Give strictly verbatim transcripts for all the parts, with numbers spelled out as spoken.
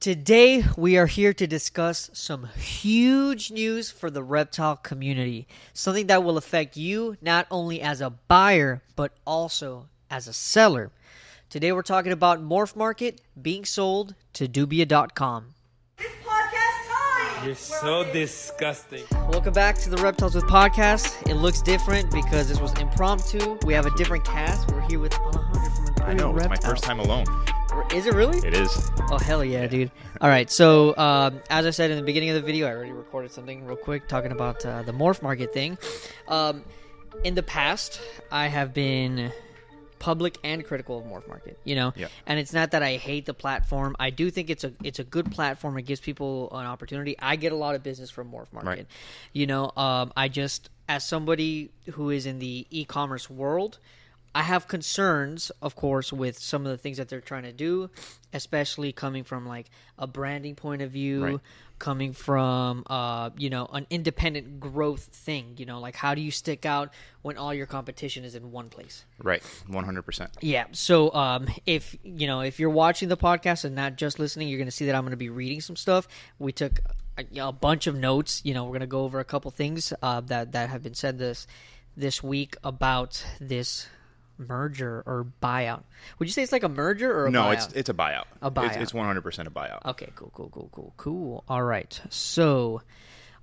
Today, we are here to discuss some huge news for the reptile community. Something that will affect you not only as a buyer, but also as a seller. Today, we're talking about Morph Market being sold to Dubia dot com. It's podcast time! You're so disgusting. Welcome back to the Reptiles With Podcast. It looks different because this was impromptu. We have a different cast. We're here with Alejandro from Imperial. I know, it's my first time alone. Is it really? It is. Oh, hell yeah, dude. All right, so um, as I said in the beginning of the video, I already recorded something real quick talking about uh, the Morph Market thing. Um, in the past, I have been public and critical of Morph Market, you know? Yep. And it's not that I hate the platform. I do think it's a it's a good platform. It gives people an opportunity. I get a lot of business from Morph Market. Right. You know, um, I just, as somebody who is in the e-commerce world, I have concerns, of course, with some of the things that they're trying to do, especially coming from like a branding point of view, right. coming from, uh, you know, an independent growth thing, you know, like how do you stick out when all your competition is in one place? Right. one hundred percent. Yeah. So um, if, you know, if you're watching the podcast and not just listening, you're going to see that I'm going to be reading some stuff. We took a, a bunch of notes. You know, we're going to go over a couple things uh, that, that have been said this this week about this merger or buyout. Would you say it's like a merger or a no, buyout? No, it's it's a buyout. A buyout. It's, it's one hundred percent a buyout. Okay, cool, cool, cool, cool, cool. All right. So,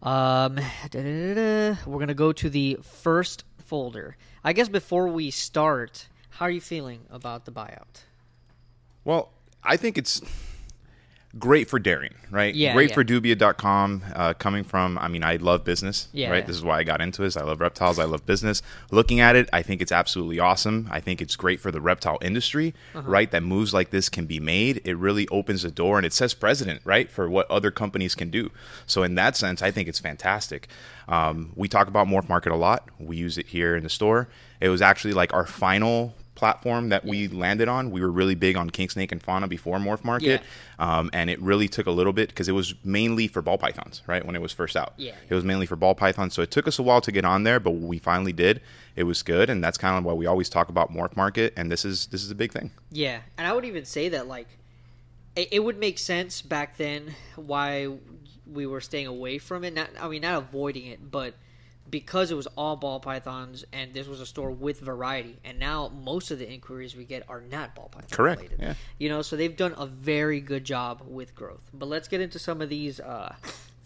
um, da, da, da, da. We're going to go to the first folder. I guess before we start, how are you feeling about the buyout? Well, I think it's great for Darren, right? Yeah, great yeah. for Dubia dot com, uh, coming from, I mean, I love business, yeah, right? Yeah. This is why I got into this. I love reptiles. I love business. Looking at it, I think it's absolutely awesome. I think it's great for the reptile industry, uh-huh. right? That moves like this can be made. It really opens the door, and it sets precedent, right, for what other companies can do. So in that sense, I think it's fantastic. Um, we talk about Morph Market a lot. We use it here in the store. It was actually like our final platform that we landed on. We were really big on King Snake and Fauna before Morph Market, yeah. um, and it really took a little bit because it was mainly for ball pythons, right? When it was first out, yeah, it was mainly for ball pythons. So it took us a while to get on there, but we finally did. It was good, and that's kind of why we always talk about Morph Market. And this is this is a big thing. Yeah, and I would even say that like it, it would make sense back then why we were staying away from it. Not, I mean, not avoiding it, but because it was all ball pythons and this was a store with variety, and now most of the inquiries we get are not ball python Correct. related. Yeah. You know, so they've done a very good job with growth. But let's get into some of these uh,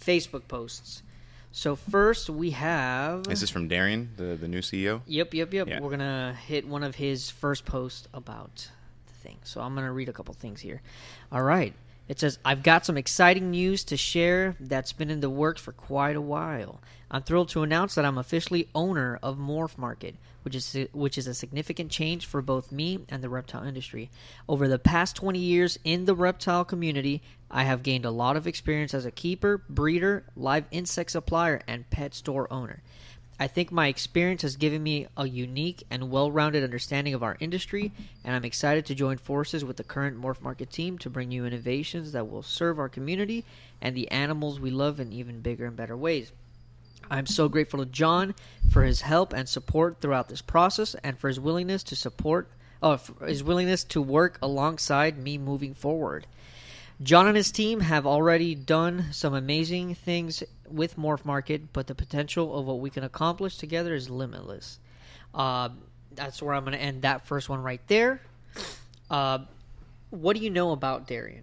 Facebook posts. So first we have... Is this from Darren, the, the new C E O? Yep, yep, yep. Yeah. We're going to hit one of his first posts about the thing. So I'm going to read a couple things here. All right. It says, I've got some exciting news to share that's been in the works for quite a while. I'm thrilled to announce that I'm officially owner of Morph Market, which is which is a significant change for both me and the reptile industry. Over the past twenty years in the reptile community, I have gained a lot of experience as a keeper, breeder, live insect supplier, and pet store owner. I think my experience has given me a unique and well-rounded understanding of our industry, and I'm excited to join forces with the current Morph Market team to bring you innovations that will serve our community and the animals we love in even bigger and better ways. I'm so grateful to John for his help and support throughout this process, and for his willingness to support, uh, his willingness to work alongside me moving forward. John and his team have already done some amazing things with Morph Market, but the potential of what we can accomplish together is limitless. Uh, that's where I'm going to end that first one right there. Uh, what do you know about Darren?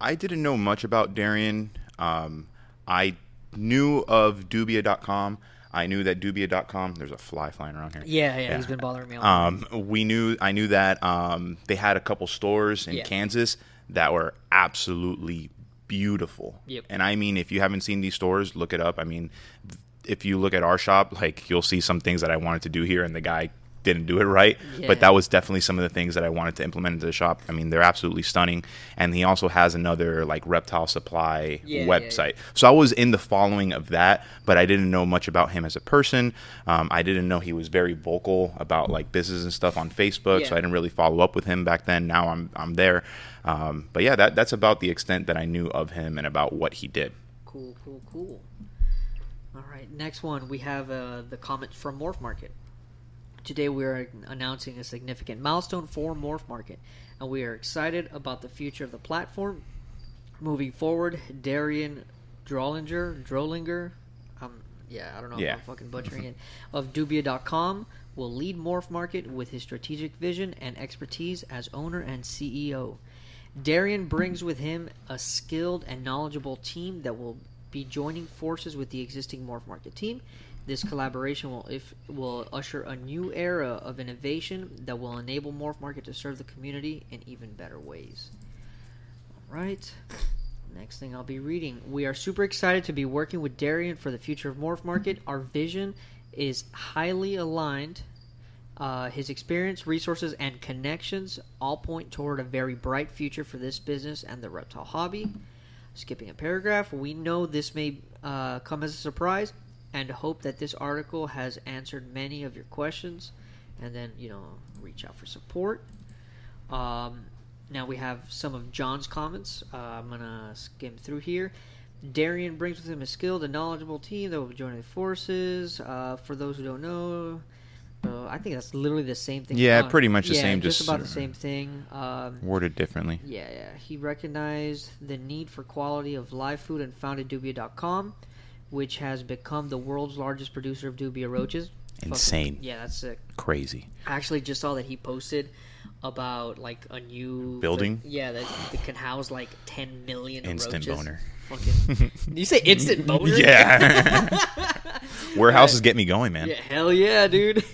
I didn't know much about Darren. Um, I knew of Dubia dot com. I knew that Dubia dot com, there's a fly flying around here. Yeah, yeah, yeah. He's been bothering me all um, we knew. I knew that um, they had a couple stores in yeah. Kansas that were absolutely beautiful. Yep. And I mean, if you haven't seen these stores, look it up. I mean, if you look at our shop, like you'll see some things that I wanted to do here and the guy didn't do it right. Yeah. But that was definitely some of the things that I wanted to implement into the shop. I mean, they're absolutely stunning. And he also has another like reptile supply yeah, website. Yeah, yeah. So I was in the following of that, but I didn't know much about him as a person. Um, I didn't know he was very vocal about like business and stuff on Facebook. Yeah. So I didn't really follow up with him back then. Now I'm I'm there. Um, but yeah, that, that's about the extent that I knew of him and about what he did. Cool, cool, cool. All right, next one, we have uh, the comment from Morph Market. Today we are announcing a significant milestone for Morph Market, and we are excited about the future of the platform Moving forward, Darren Drollinger, Drollinger, um, yeah, I don't know yeah. if I'm fucking butchering it, of Dubia dot com will lead Morph Market with his strategic vision and expertise as owner and C E O. Darren brings with him a skilled and knowledgeable team that will be joining forces with the existing Morph Market team. This collaboration will if will usher a new era of innovation that will enable Morph Market to serve the community in even better ways. All right. Next thing I'll be reading. We are super excited to be working with Darren for the future of Morph Market. Our vision is highly aligned. Uh, his experience, resources, and connections all point toward a very bright future for this business and the reptile hobby. Skipping a paragraph. We know this may uh, come as a surprise and hope that this article has answered many of your questions. And then, you know, reach out for support. Um, now we have some of John's comments. Uh, I'm going to skim through here. Darren brings with him a skilled and knowledgeable team that will be joining the forces. Uh, for those who don't know... So I think that's literally the same thing. Yeah, pretty much the yeah, same. Just, just about the same thing. Um, worded differently. Yeah, yeah. He recognized the need for quality of live food and founded Dubia dot com, which has become the world's largest producer of Dubia roaches. Insane. Fucking, yeah, that's sick. Crazy. I actually just saw that he posted about like a new building. Thing, yeah, that, that can house like ten million instant roaches. Instant boner. Fucking, did you say instant boner? Yeah. Warehouses get me going, man. Yeah, hell yeah, dude.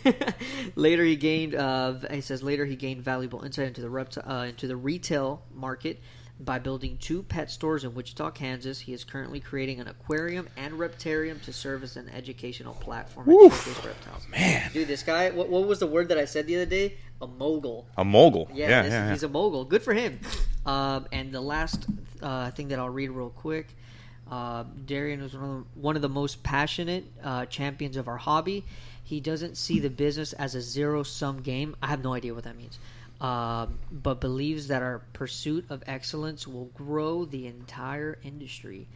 later he gained. Uh, he says later he gained valuable insight into the repti- uh, into the retail market by building two pet stores in Wichita, Kansas. He is currently creating an aquarium and reptarium to serve as an educational platform. Oof, reptiles. Man, dude, this guy. What, what was the word that I said the other day? A mogul. A mogul. Yeah, yeah, this, yeah he's yeah. a mogul. Good for him. Um, and the last uh, thing that I'll read real quick. Uh, Darren was one of, the, one of the most passionate uh, champions of our hobby. He doesn't see the business as a zero-sum game. I have no idea what that means. Uh, but believes that our pursuit of excellence will grow the entire industry.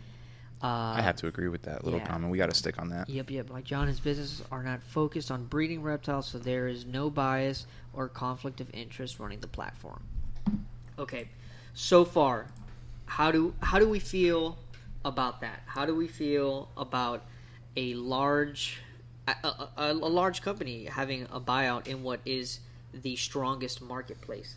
Uh, I have to agree with that little yeah. comment. We got to stick on that. Yep, yep. Like John, his businesses are not focused on breeding reptiles, so there is no bias or conflict of interest running the platform. Okay, so far, how do how do we feel... about that? How do we feel about a large a, a, a large company having a buyout in what is the strongest marketplace?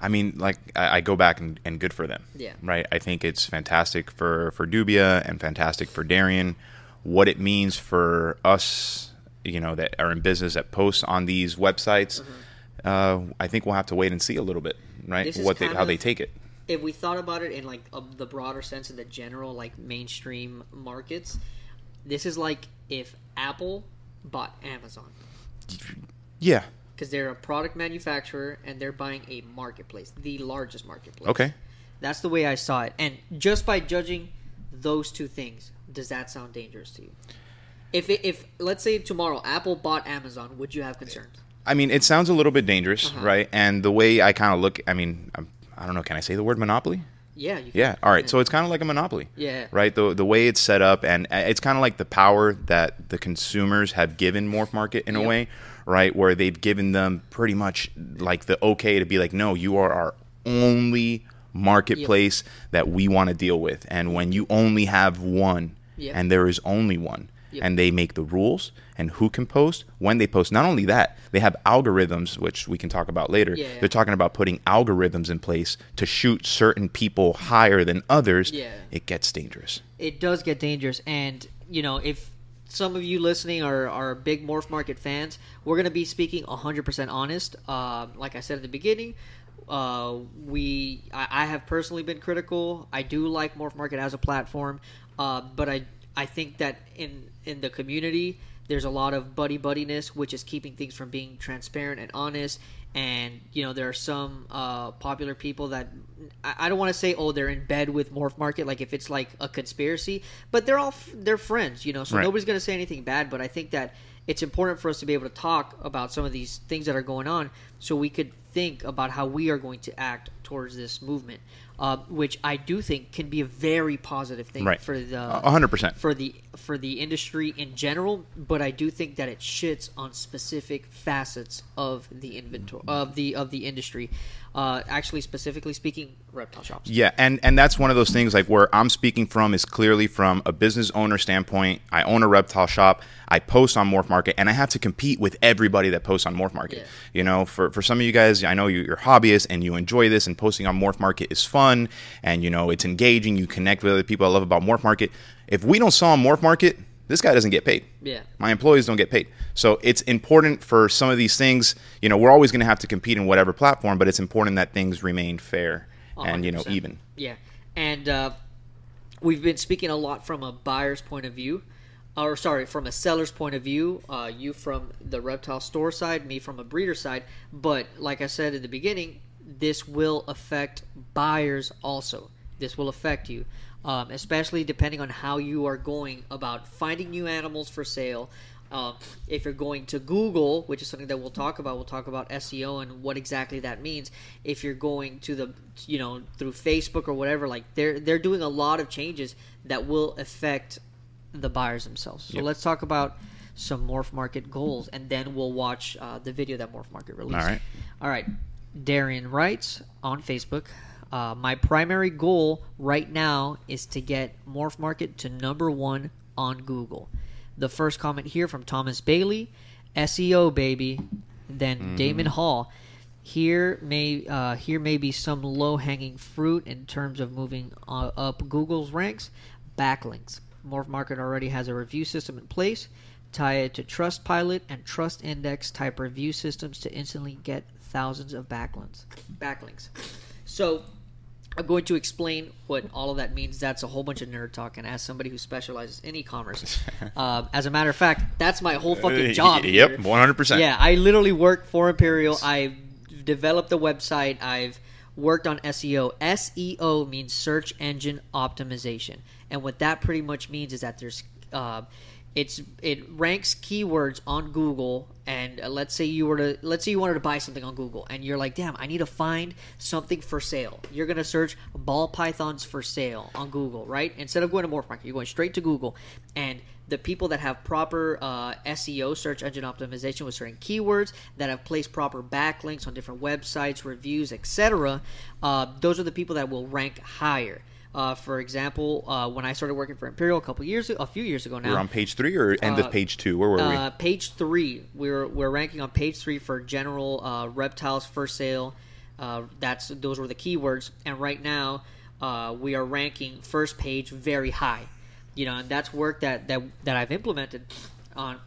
I mean, like, I, I go back and, and good for them. Yeah. Right? I think it's fantastic for, for Dubia and fantastic for Darren. What it means for us, you know, that are in business that post on these websites, mm-hmm. uh, I think we'll have to wait and see a little bit, right? What they, how of- they take it. If we thought about it in like a, the broader sense of the general like mainstream markets, this is like if Apple bought Amazon. Yeah. Because they're a product manufacturer and they're buying a marketplace, the largest marketplace. Okay. That's the way I saw it. And just by judging those two things, does that sound dangerous to you? If, it, if let's say tomorrow Apple bought Amazon, would you have concerns? I mean, it sounds a little bit dangerous, uh-huh. right? And the way I kind of look, I mean, I'm, I don't know. Can I say the word monopoly? Yeah. You can. Yeah. All right. Yeah. So it's kind of like a monopoly. Yeah. Right. The the way it's set up, and it's kind of like the power that the consumers have given Morph Market in yep. a way, right? Where they've given them pretty much like the okay to be like, no, you are our only marketplace yep. that we want to deal with. And when you only have one, yep. and there is only one, yep. and they make the rules and who can post, when they post. Not only that, they have algorithms, which we can talk about later. Yeah, yeah. They're talking about putting algorithms in place to shoot certain people higher than others. Yeah. It gets dangerous. It does get dangerous. And, you know, if some of you listening are, are big Morph Market fans, we're going to be speaking one hundred percent honest. Uh, like I said at the beginning, uh, we I, I have personally been critical. I do like Morph Market as a platform, uh, but I I think that in, in the community, there's a lot of buddy-buddiness, which is keeping things from being transparent and honest. And, you know, there are some uh, popular people that – I don't want to say, oh, they're in bed with Morph Market, like if it's like a conspiracy. But they're all f- – they're friends, you know, so right. nobody's going to say anything bad. But I think that it's important for us to be able to talk about some of these things that are going on so we could think about how we are going to act towards this movement. Uh, which I do think can be a very positive thing right. for the one hundred percent for the for the industry in general, but I do think that it shits on specific facets of the inventory of the of the industry. uh, actually specifically speaking reptile shops. Yeah, and, and that's one of those things like where I'm speaking from is clearly from a business owner standpoint. I own a reptile shop. I post on Morph Market, and I have to compete with everybody that posts on Morph Market. Yeah. You know, for, for some of you guys, I know you're hobbyists and you enjoy this, and posting on Morph Market is fun, and, you know, it's engaging. You connect with other people. I love about Morph Market. If we don't sell on Morph Market, this guy doesn't get paid. Yeah. My employees don't get paid. So it's important for some of these things. You know, we're always going to have to compete in whatever platform, but it's important that things remain fair one hundred percent. And, you know, even. Yeah. And uh, we've been speaking a lot from a buyer's point of view, or sorry, from a seller's point of view, uh, you from the reptile store side, me from a breeder side. But like I said at the beginning, this will affect buyers also. This will affect you. Um, especially depending on how you are going about finding new animals for sale. Um, if you're going to Google, which is something that we'll talk about, we'll talk about S E O and what exactly that means. If you're going to the, you know, through Facebook or whatever, like they're they're doing a lot of changes that will affect the buyers themselves. So yep. Let's talk about some Morph Market goals, and then we'll watch uh, the video that Morph Market released. All right. All right. Darren writes on Facebook. Uh, my primary goal right now is to get Morph Market to number one on Google. The first comment here from Thomas Bailey, S E O baby, then mm. Damon Hall. Here may uh, here may be some low-hanging fruit in terms of moving uh, up Google's ranks. Backlinks. Morph Market already has a review system in place. Tie it to Trustpilot and Trustindex type review systems to instantly get thousands of backlinks. Backlinks. So I'm going to explain what all of that means. That's a whole bunch of nerd talk, and as somebody who specializes in e-commerce, uh, as a matter of fact, that's my whole fucking job. Yep, here. one hundred percent. Yeah, I literally work for Imperial. I've developed the website. I've worked on S E O. S E O means search engine optimization, and what that pretty much means is that there's uh, it's it ranks keywords on Google. And let's say you were to let's say you wanted to buy something on Google, and you're like, damn, I need to find something for sale. You're gonna search ball pythons for sale on Google, right? Instead of going to Morph Market, you're going straight to Google. And the people that have proper uh, S E O, search engine optimization, with certain keywords, that have placed proper backlinks on different websites, reviews, et cetera, uh, those are the people that will rank higher. Uh, for example, uh, when I started working for Imperial a couple years, a few years ago now, we're on page three or end uh, of page two. Where were we? Uh, page three. We're we're ranking on page three for general uh, reptiles for sale. Uh, that's those were the keywords, and right now uh, we are ranking first page very high. You know, and that's work that that, that I've implemented on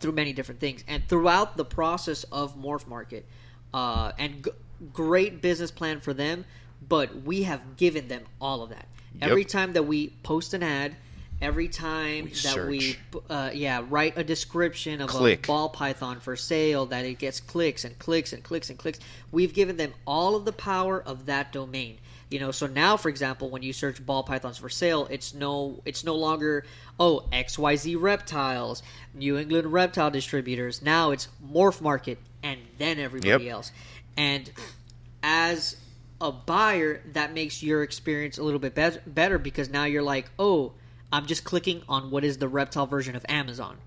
through many different things, and throughout the process of Morph Market, uh, and g- great business plan for them. But we have given them all of that. Yep. Every time that we post an ad, every time we that search. we uh, yeah write a description of Click. a ball python for sale, that it gets clicks and clicks and clicks and clicks, we've given them all of the power of that domain. You know, so now, for example, when you search ball pythons for sale, it's no it's no longer, oh, X Y Z Reptiles, New England Reptile Distributors. Now it's Morph Market and then everybody yep. else. And as a buyer, that makes your experience a little bit be- better because now you're like, oh, I'm just clicking on what is the reptile version of Amazon,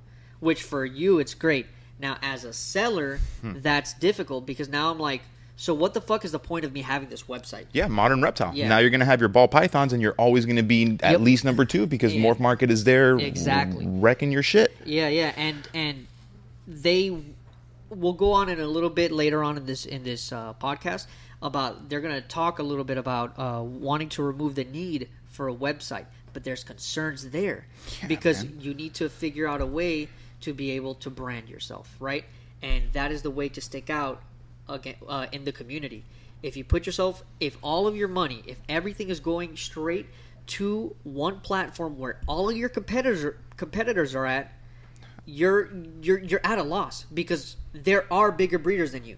which for you, it's great. Now, as a seller, hmm. that's difficult because now I'm like, so what the fuck is the point of me having this website? Yeah, Modern Reptile. Yeah. Now you're going to have your ball pythons, and you're always going to be at yep. least number two because yeah. Morph Market is there exactly wrecking your shit. Yeah, yeah, and and they will go on in a little bit later on in this in this uh, podcast. About they're going to talk a little bit about uh, wanting to remove the need for a website, but there's concerns there yeah, because man. you need to figure out a way to be able to brand yourself, right? And that is the way to stick out again uh, in the community. If you put yourself, if all of your money, if everything is going straight to one platform where all of your competitors competitors are at, you're you're you're at a loss because there are bigger breeders than you.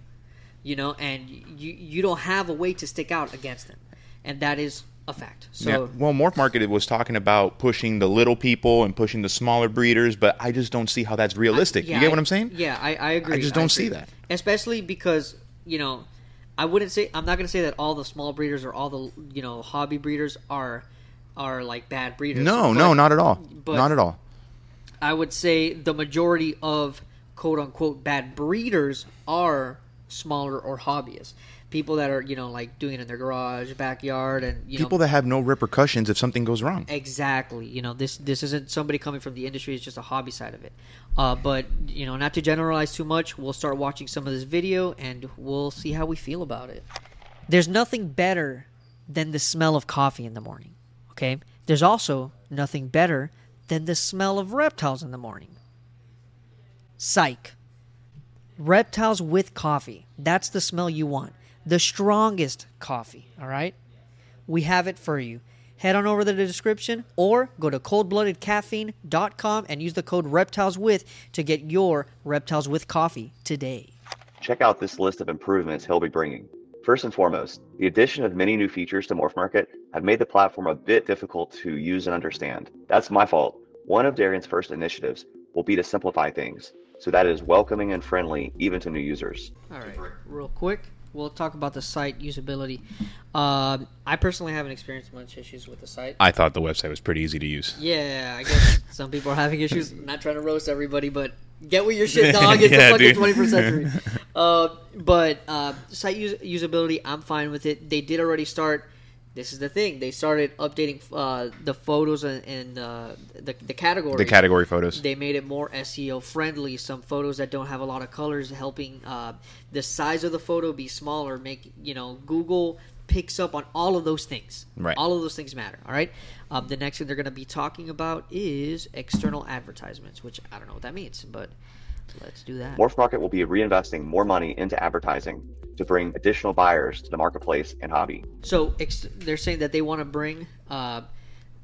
You know, and you you don't have a way to stick out against them, and that is a fact. So, yeah. Well, Morph Market was talking about pushing the little people and pushing the smaller breeders, but I just don't see how that's realistic. I, yeah, you get I, what I'm saying? Yeah, I, I agree. I just don't I see that, especially because you know, I wouldn't say I'm not going to say that all the small breeders or all the you know hobby breeders are are like bad breeders. No, but, no, not at all. But not at all. I would say the majority of quote unquote bad breeders are smaller or hobbyists. people that are, you know, like doing it in their garage, backyard, and you people know, that have no repercussions if something goes wrong. Exactly. You know, this this isn't somebody coming from the industry. It's just a hobby side of it. Uh, but, you know, not to generalize too much, we'll start watching some of this video and we'll see how we feel about it. There's nothing better than the smell of coffee in the morning, okay? There's also nothing better than the smell of reptiles in the morning. Psych. Reptiles with coffee. That's the smell you want. The strongest coffee, all right? We have it for you. Head on over to the description or go to cold blooded caffeine dot com and use the code REPTILESWITH to get your Reptiles With coffee today. Check out this list of improvements he'll be bringing. First and foremost, the addition of many new features to Morph Market have made the platform a bit difficult to use and understand. That's my fault. One of Darren's first initiatives will be to simplify things so that it is welcoming and friendly even to new users. All right, real quick, we'll talk about the site usability. Uh, I personally haven't experienced much issues with the site. I thought the website was pretty easy to use. Yeah, I guess some people are having issues. I'm not trying to roast everybody, but get with your shit, dog. It's yeah, the fucking dude. twenty-first century. Uh, but uh, site us- usability, I'm fine with it. They did already start. This is the thing. They started updating uh, the photos and, and uh, the the category. The category photos. They made it more S E O friendly. Some photos that don't have a lot of colors, helping uh, the size of the photo be smaller. Make you know Google picks up on all of those things. Right. All of those things matter. All right. Um, the next thing they're going to be talking about is external advertisements, which I don't know what that means, but let's do that. Morph Market will be reinvesting more money into advertising to bring additional buyers to the marketplace and hobby. So ex- they're saying that they want to bring uh,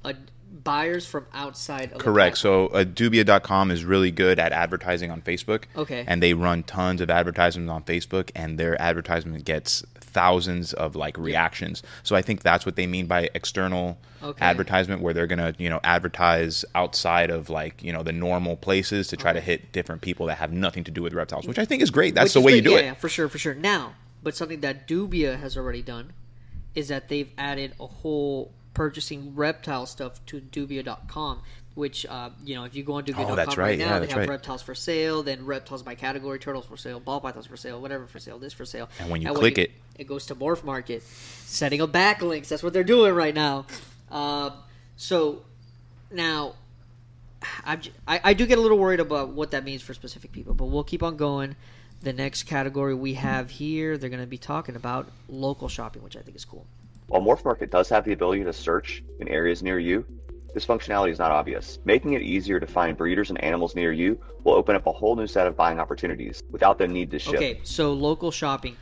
a, buyers from outside of Correct. the platform. So uh, Dubia dot com is really good at advertising on Facebook. Okay. And they run tons of advertisements on Facebook, and their advertisement gets thousands of like reactions. So I think that's what they mean by external okay. advertisement, where they're gonna, you know, advertise outside of like, you know, the normal places to try okay. to hit different people that have nothing to do with reptiles, which I think is great. That's which the way great. you do yeah, it. Yeah, for sure, for sure. Now, but something that Dubia has already done is that they've added a whole purchasing reptile stuff to Dubia dot com, which, uh, you know, if you go on Dubia dot com oh, right. right now, yeah, they have right. reptiles for sale, then reptiles by category, turtles for sale, ball pythons for sale, whatever for sale, this for sale. And when you and click when you, it. It goes to Morph Market. Setting up backlinks. That's what they're doing right now. Uh, so now I'm, I, I do get a little worried about what that means for specific people, but we'll keep on going. The next category we have here, they're going to be talking about local shopping, which I think is cool. While Morph Market does have the ability to search in areas near you, this functionality is not obvious. Making it easier to find breeders and animals near you will open up a whole new set of buying opportunities without the need to ship. Okay, so local shopping.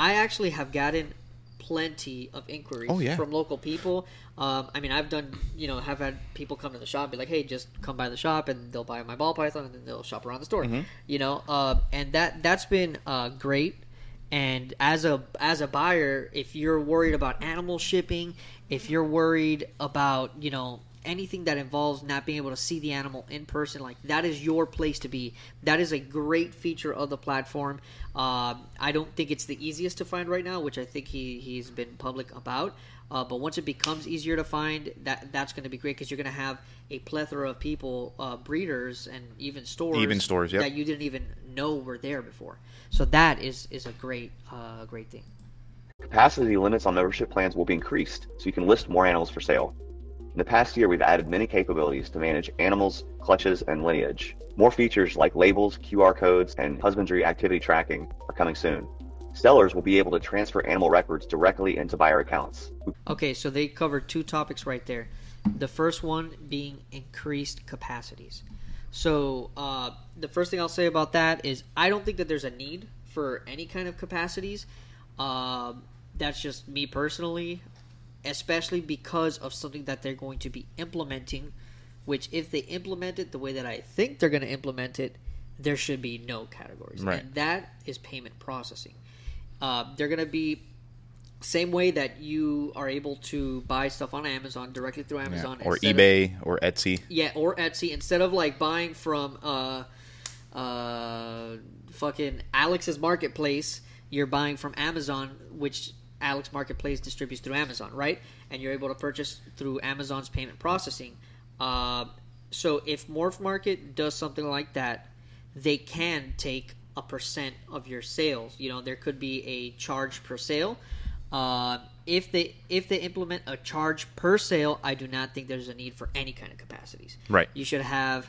I actually have gotten plenty of inquiries oh, yeah. from local people. Um, I mean, I've done, you know, have had people come to the shop and be like, hey, just come by the shop, and they'll buy my ball python, and then they'll shop around the store, mm-hmm. you know, uh, and that, that's been uh, great. And as a, as a buyer, if you're worried about animal shipping, if you're worried about, you know, anything that involves not being able to see the animal in person, like that is your place to be. That is a great feature of the platform. Uh, I don't think it's the easiest to find right now, which I think he, he's been public about. Uh, but once it becomes easier to find, that that's going to be great because you're going to have a plethora of people, uh, breeders and even stores, even stores yep. that you didn't even know were there before. So that is, is a great uh, great thing. Capacity limits on membership plans will be increased so you can list more animals for sale. In the past year, we've added many capabilities to manage animals, clutches, and lineage. More features like labels, Q R codes, and husbandry activity tracking are coming soon. Sellers will be able to transfer animal records directly into buyer accounts. Okay, so they covered two topics right there. The first one being increased capacities. So uh, the first thing I'll say about that is I don't think that there's a need for any kind of capacities. Uh, that's just me personally. Especially because of something that they're going to be implementing, which if they implement it the way that I think they're going to implement it, there should be no categories. Right. And that is payment processing. Uh, they're going to be same way that you are able to buy stuff on Amazon, directly through Amazon. Yeah. Or eBay of, or Etsy. Yeah, or Etsy. Instead of like buying from uh, uh, fucking Alex's Marketplace, you're buying from Amazon, which – Alex Marketplace distributes through Amazon, right? And you're able to purchase through Amazon's payment processing. Uh, so if Morph Market does something like that, they can take a percent of your sales. You know, there could be a charge per sale. Uh, if they if they implement a charge per sale, I do not think there's a need for any kind of capacities. Right. You should have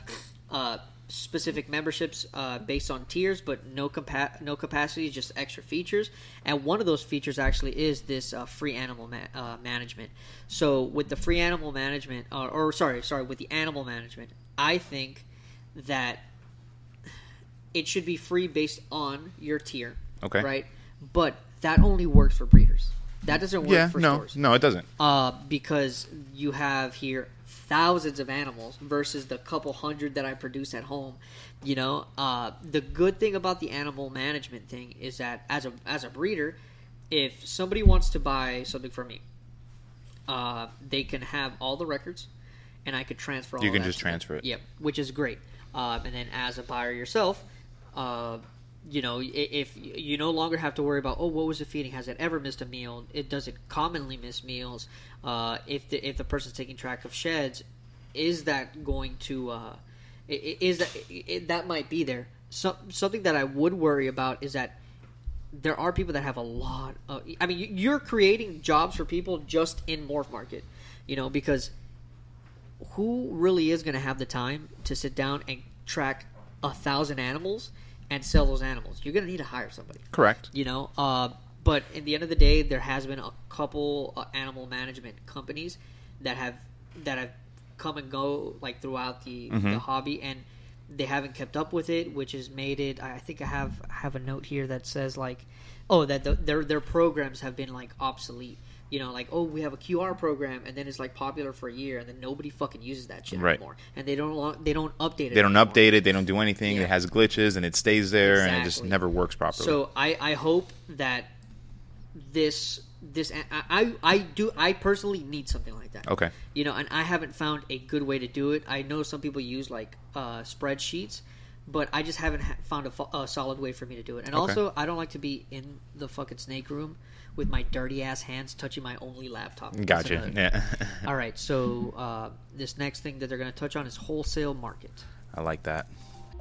uh, specific memberships uh, based on tiers, but no compa- no capacities, just extra features. And one of those features actually is this uh, free animal ma- uh, management. So with the free animal management, uh, or sorry, sorry, with the animal management, I think that it should be free based on your tier. Okay. Right? But that only works for breeders. That doesn't work yeah, for no, stores. No, it doesn't. Uh, because you have here thousands of animals versus the couple hundred that I produce at home. You know, uh, the good thing about the animal management thing is that as a as a breeder, if somebody wants to buy something from me, uh, they can have all the records, and I could transfer all you that. You can just transfer it. Yep, which is great. Uh, and then as a buyer yourself, uh, you know, if you no longer have to worry about, oh, what was it feeding? Has it ever missed a meal? It does it commonly miss meals. Uh, if the if the person's taking track of sheds, is that going to uh, is that it, that might be there? So, something that I would worry about is that there are people that have a lot of, I mean, you're creating jobs for people just in Morph Market, you know, because who really is going to have the time to sit down and track a thousand animals and sell those animals? You're going to need to hire somebody. Correct. You know, uh, but at the end of the day, there has been a couple uh, animal management companies that have that have come and go like throughout the, mm-hmm. the hobby, and they haven't kept up with it, which has made it. I think I have I have a note here that says like, oh, that the, their their programs have been like obsolete. You know, like, oh, we have a Q R program, and then it's like popular for a year, and then nobody fucking uses that shit right. anymore. And they don't they don't update it. They don't anymore. update it. They don't do anything. Yeah. It has glitches, and it stays there, exactly. and it just never works properly. So I, I hope that this this I, I I do I personally need something like that. Okay. You know, and I haven't found a good way to do it. I know some people use like uh, spreadsheets, but I just haven't found a, fo- a solid way for me to do it. And okay. also, I don't like to be in the fucking snake room with my dirty ass hands touching my only laptop. Gotcha. Yeah. All right. So uh, this next thing that they're going to touch on is wholesale market. I like that.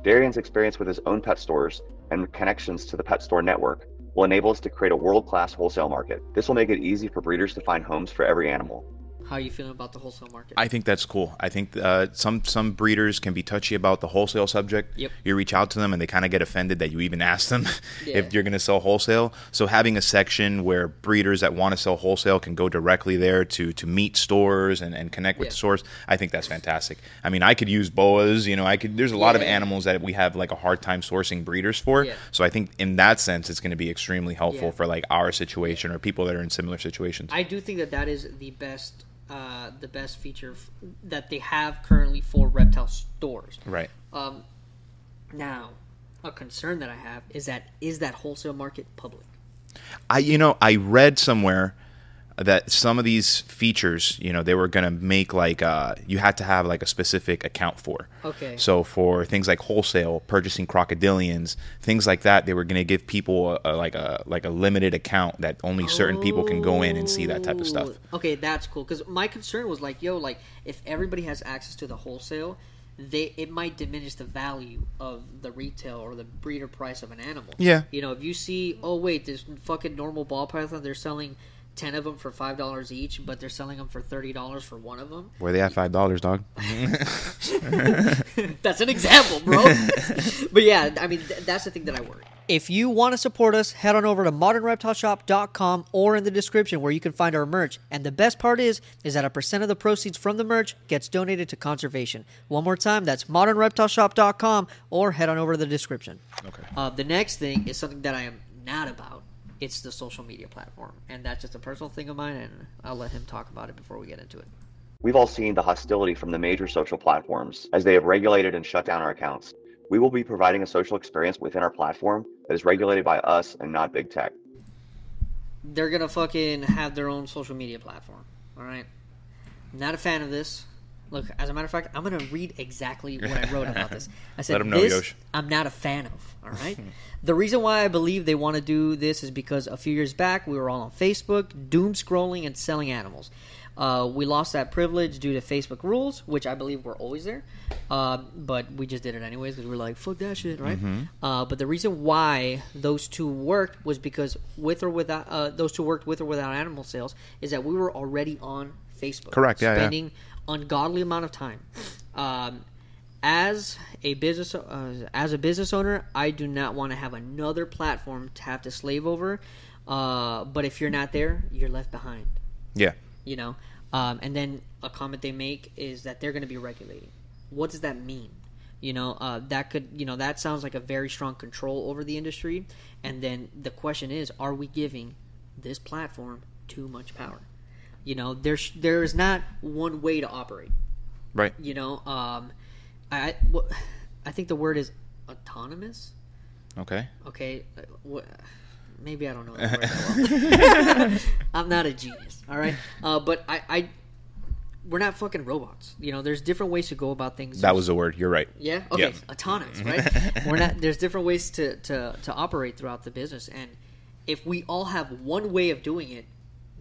Darian's experience with his own pet stores and connections to the pet store network will enable us to create a world-class wholesale market. This will make it easy for breeders to find homes for every animal. How are you feeling about the wholesale market? I think that's cool. I think uh, some some breeders can be touchy about the wholesale subject. Yep. You reach out to them and they kind of get offended that you even ask them yeah. if you're going to sell wholesale. So having a section where breeders that want to sell wholesale can go directly there to to meet stores and, and connect with yeah. the source, I think that's fantastic. I mean, I could use boas. You know, I could. There's a lot yeah. of animals that we have like a hard time sourcing breeders for. Yeah. So I think in that sense, it's going to be extremely helpful yeah. for like our situation or people that are in similar situations. I do think that that is the best. Uh, the best feature f- that they have currently for reptile stores. Right. Um, now, a concern that I have is that is that wholesale market public? I, you know, I read somewhere that some of these features, you know, they were going to make like uh, you had to have like a specific account for. Okay. So for things like wholesale, purchasing crocodilians, things like that, they were going to give people a, a, like a like a limited account that only certain oh. people can go in and see that type of stuff. Okay, that's cool. Because my concern was like, yo, like if everybody has access to the wholesale, they it might diminish the value of the retail or the breeder price of an animal. Yeah. You know, if you see, oh wait, this fucking normal ball python, they're selling ten of them for five dollars each, but they're selling them for thirty dollars for one of them. Where they at five dollars, dog? That's an example, bro. But yeah, I mean, th- that's the thing that I worry. If you want to support us, head on over to modern reptile shop dot com or in the description where you can find our merch. And the best part is, is that a percent of the proceeds from the merch gets donated to conservation. One more time, that's modern reptile shop dot com or head on over to the description. Okay. Uh, the next thing is something that I am not about. It's the social media platform, and that's just a personal thing of mine, and I'll let him talk about it before we get into it. We've all seen the hostility from the major social platforms as they have regulated and shut down our accounts. We will be providing a social experience within our platform that is regulated by us and not big tech. They're going to fucking have their own social media platform, all right? Not a fan of this. Look, as a matter of fact, I'm going to read exactly what I wrote about this. I said, Let him know, this Yosh. I'm not a fan of, all right? The reason why I believe they want to do this is because a few years back, we were all on Facebook, doom scrolling and selling animals. Uh, we lost that privilege due to Facebook rules, which I believe were always there. Uh, but we just did it anyways because we were like, fuck that shit, right? Mm-hmm. Uh, but the reason why those two worked was because with or without uh, those two worked with or without animal sales is that we were already on Facebook. Correct, yeah, spending yeah. ungodly amount of time. Um, as a business uh, as a business owner, I do not want to have another platform to have to slave over. Uh, but if you're not there, you're left behind. Yeah. You know? Um, and then a comment they make is that they're going to be regulating. What does that mean? You know, uh, that could, you know, that sounds like a very strong control over the industry. And then the question is, are we giving this platform too much power? You know, there's there is not one way to operate. Right. You know, um, I I think the word is autonomous. Okay. Okay. Maybe I don't know that word that well. I'm not a genius. All right. Uh, but I. I We're not fucking robots. You know, there's different ways to go about things. That was the word. You're right. Yeah? Okay. Yep. Autonomous, right? We're not. There's different ways to, to, to operate throughout the business. And if we all have one way of doing it,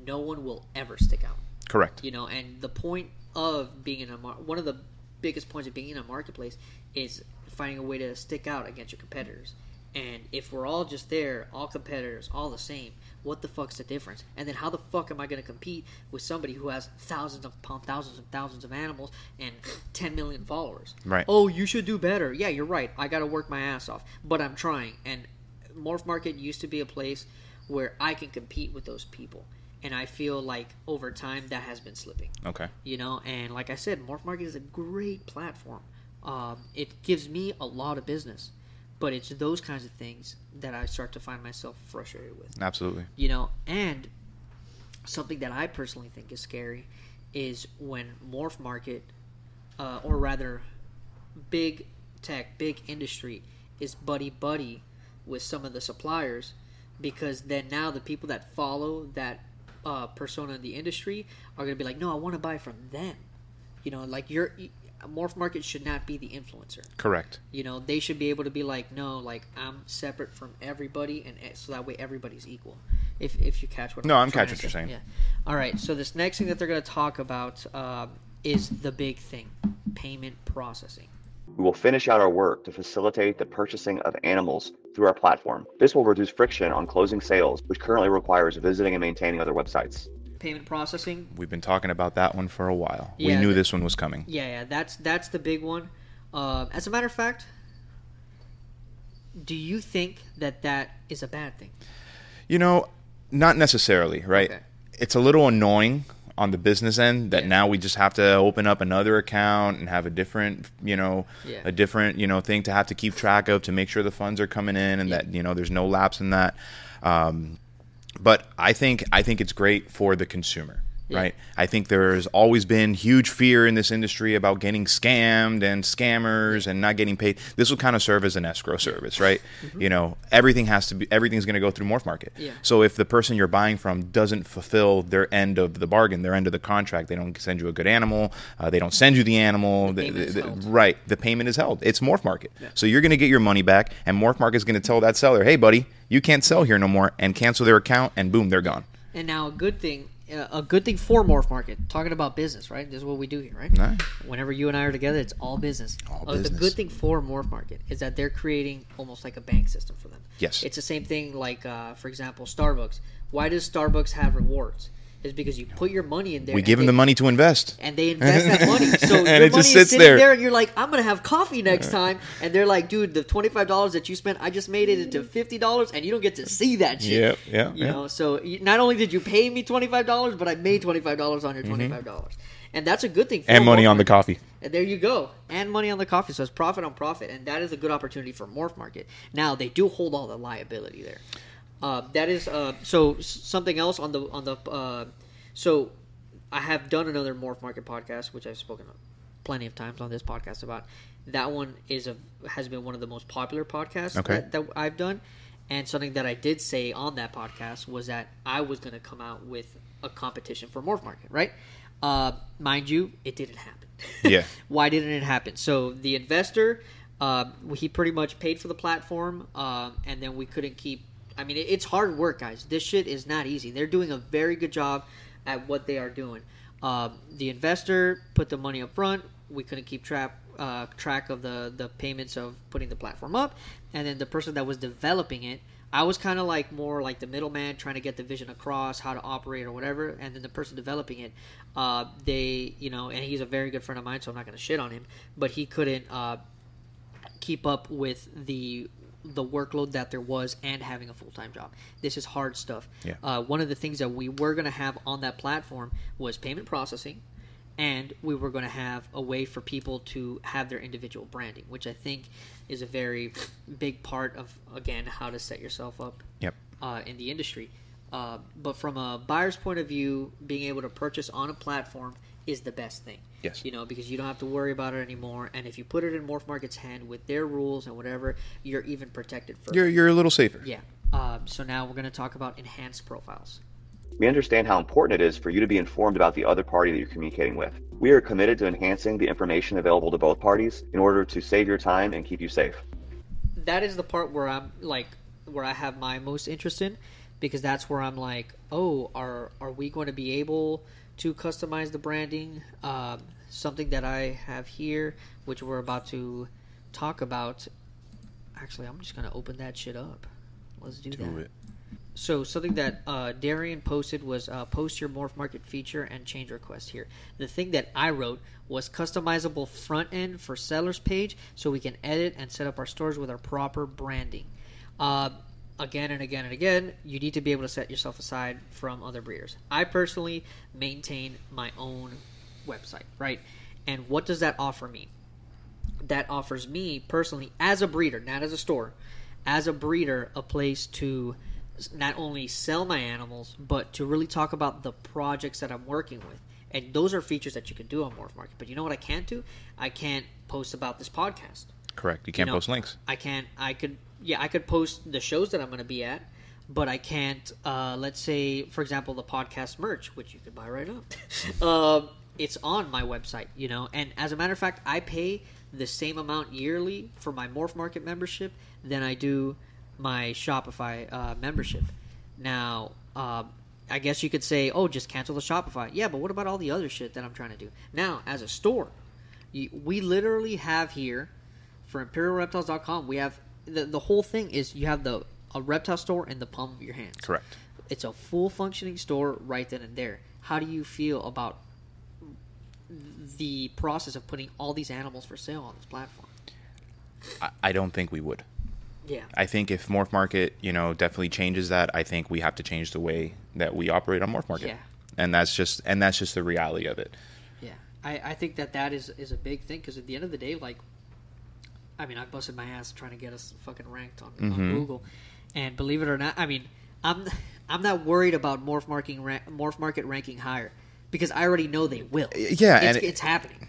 no one will ever stick out. Correct. You know, and the point of being in a mar- – one of the biggest points of being in a marketplace is finding a way to stick out against your competitors. And if we're all just there, all competitors, all the same, what the fuck's the difference? And then how the fuck am I going to compete with somebody who has thousands upon thousands and thousands of animals and ten million followers? Right. Oh, you should do better. Yeah, you're right. I got to work my ass off. But I'm trying. And Morph Market used to be a place where I can compete with those people. And I feel like over time that has been slipping. Okay. You know, and like I said, Morph Market is a great platform. Um, it gives me a lot of business. But it's those kinds of things that I start to find myself frustrated with. Absolutely. You know, and something that I personally think is scary is when Morph Market, uh, or rather big tech, big industry, is buddy-buddy with some of the suppliers, because then now the people that follow that uh, persona in the industry are going to be like, no, I want to buy from them. You know, like you're... Morph Market should not be the influencer. Correct. You know, they should be able to be like, no, like I'm separate from everybody, and so that way everybody's equal. If if you catch what I'm saying. No, I'm catching what you're saying. Yeah. All right. So this next thing that they're going to talk about uh, is the big thing: payment processing. We will finish out our work to facilitate the purchasing of animals through our platform. This will reduce friction on closing sales, which currently requires visiting and maintaining other websites. Payment processing. We've been talking about that one for a while. Yeah, we knew that, this one was coming. Yeah, yeah, that's that's the big one. Uh, as a matter of fact, do you think that that is a bad thing? You know, not necessarily, right? Okay. It's a little annoying on the business end that yeah. now we just have to open up another account and have a different, you know, yeah. a different, you know, thing to have to keep track of to make sure the funds are coming in and yeah. that, you know, there's no lapse in that. Um, But I think I think it's great for the consumer, yeah. right? I think there's always been huge fear in this industry about getting scammed and scammers and not getting paid. This will kind of serve as an escrow service, right? Mm-hmm. You know, everything has to be everything's going to go through Morph Market. Yeah. So if the person you're buying from doesn't fulfill their end of the bargain, their end of the contract, they don't send you a good animal, uh, they don't send you the animal, the the, the, the, right? The payment is held. It's Morph Market, yeah. so you're going to get your money back, and Morph Market is going to tell that seller, "Hey, buddy, you can't sell here no more," and cancel their account, and boom, they're gone. And now a good thing, a good thing for Morph Market, talking about business, right? This is what we do here, right? Nice. Whenever you and I are together, it's all business. All uh, business. The good thing for Morph Market is that they're creating almost like a bank system for them. Yes. It's the same thing like, uh, for example, Starbucks. Why does Starbucks have rewards? It's because you put your money in there. We give them they, the money to invest. And they invest that money. So and your it money just sits is sitting there. there and you're like, I'm going to have coffee next time. And they're like, dude, the twenty-five dollars that you spent, I just made it into fifty dollars and you don't get to see that shit. Yep, yep, you yep. know, so not only did you pay me twenty-five dollars, but I made twenty-five dollars on your twenty-five dollars. Mm-hmm. And that's a good thing. For and money on the coffee. And there you go. And money on the coffee. So it's profit on profit. And that is a good opportunity for Morph Market. Now, they do hold all the liability there. Uh, that is uh, so something else on the on the uh, so I have done another Morph Market podcast, which I've spoken plenty of times on this podcast about. That one is a has been one of the most popular podcasts okay. that, that I've done, and something that I did say on that podcast was that I was going to come out with a competition for Morph Market, right? Uh, mind you, it didn't happen. Yeah. Why didn't it happen? So the investor, uh, he pretty much paid for the platform, uh, and then we couldn't keep. I mean, it's hard work, guys. This shit is not easy. They're doing a very good job at what they are doing. Um, the investor put the money up front. We couldn't keep track uh, track of the, the payments of putting the platform up. And then the person that was developing it, I was kind of like more like the middleman, trying to get the vision across, how to operate or whatever. And then the person developing it, uh, they, you know, and he's a very good friend of mine, so I'm not going to shit on him, but he couldn't uh, keep up with the the workload that there was and having a full-time job. This is hard stuff. Yeah. Uh, one of the things that we were going to have on that platform was payment processing, and we were going to have a way for people to have their individual branding, which I think is a very big part of, again, how to set yourself up yep. uh, in the industry. Uh, but from a buyer's point of view, being able to purchase on a platform is the best thing. Yes. You know, because you don't have to worry about it anymore. And if you put it in Morph Market's hand with their rules and whatever, you're even protected further. You're, you're a little safer. Yeah. Uh, so now we're going to talk about enhanced profiles. We understand how important it is for you to be informed about the other party that you're communicating with. We are committed to enhancing the information available to both parties in order to save your time and keep you safe. That is the part where I'm like, where I have my most interest in, because that's where I'm like, oh, are are we going to be able to customize the branding? Um, something that I have here, which we're about to talk about. Actually, I'm just going to open that shit up. Let's do, do that. It. So something that uh, Darian posted was uh, post your Morph Market feature and change request here. The thing that I wrote was customizable front end for seller's page so we can edit and set up our stores with our proper branding. Uh, again and again and again, you need to be able to set yourself aside from other breeders. I personally maintain my own website, right? And what does that offer me? That offers me personally as a breeder, not as a store, as a breeder, a place to not only sell my animals, but to really talk about the projects that I'm working with. And those are features that you can do on Morph Market. But you know what I can't do? I can't post about this podcast. Correct. You can't you know, post links. I can't. I could. Yeah, I could post the shows that I'm going to be at, but I can't. Uh, let's say, for example, the podcast merch, which you can buy right now. um, it's on my website, you know. And as a matter of fact, I pay the same amount yearly for my Morph Market membership than I do my Shopify uh, membership. Now, uh, I guess you could say, oh, just cancel the Shopify. Yeah, but what about all the other shit that I'm trying to do? Now, as a store, you, we literally have here, for imperial reptiles dot com, we have, the, the whole thing is you have the a reptile store in the palm of your hands. Correct. It's a full functioning store right then and there. How do you feel about the process of putting all these animals for sale on this platform? I, I don't think we would. Yeah. I think if Morph Market, you know, definitely changes that, I think we have to change the way that we operate on Morph Market. Yeah. And that's just and that's just the reality of it. Yeah. I, I think that that is, is a big thing, because at the end of the day, like, I mean, I busted my ass trying to get us fucking ranked on, mm-hmm. on Google. And believe it or not, I mean, I'm I'm not worried about Morph Market, Morph Market ranking higher, because I already know they will. Yeah. It's, and it, it's happening,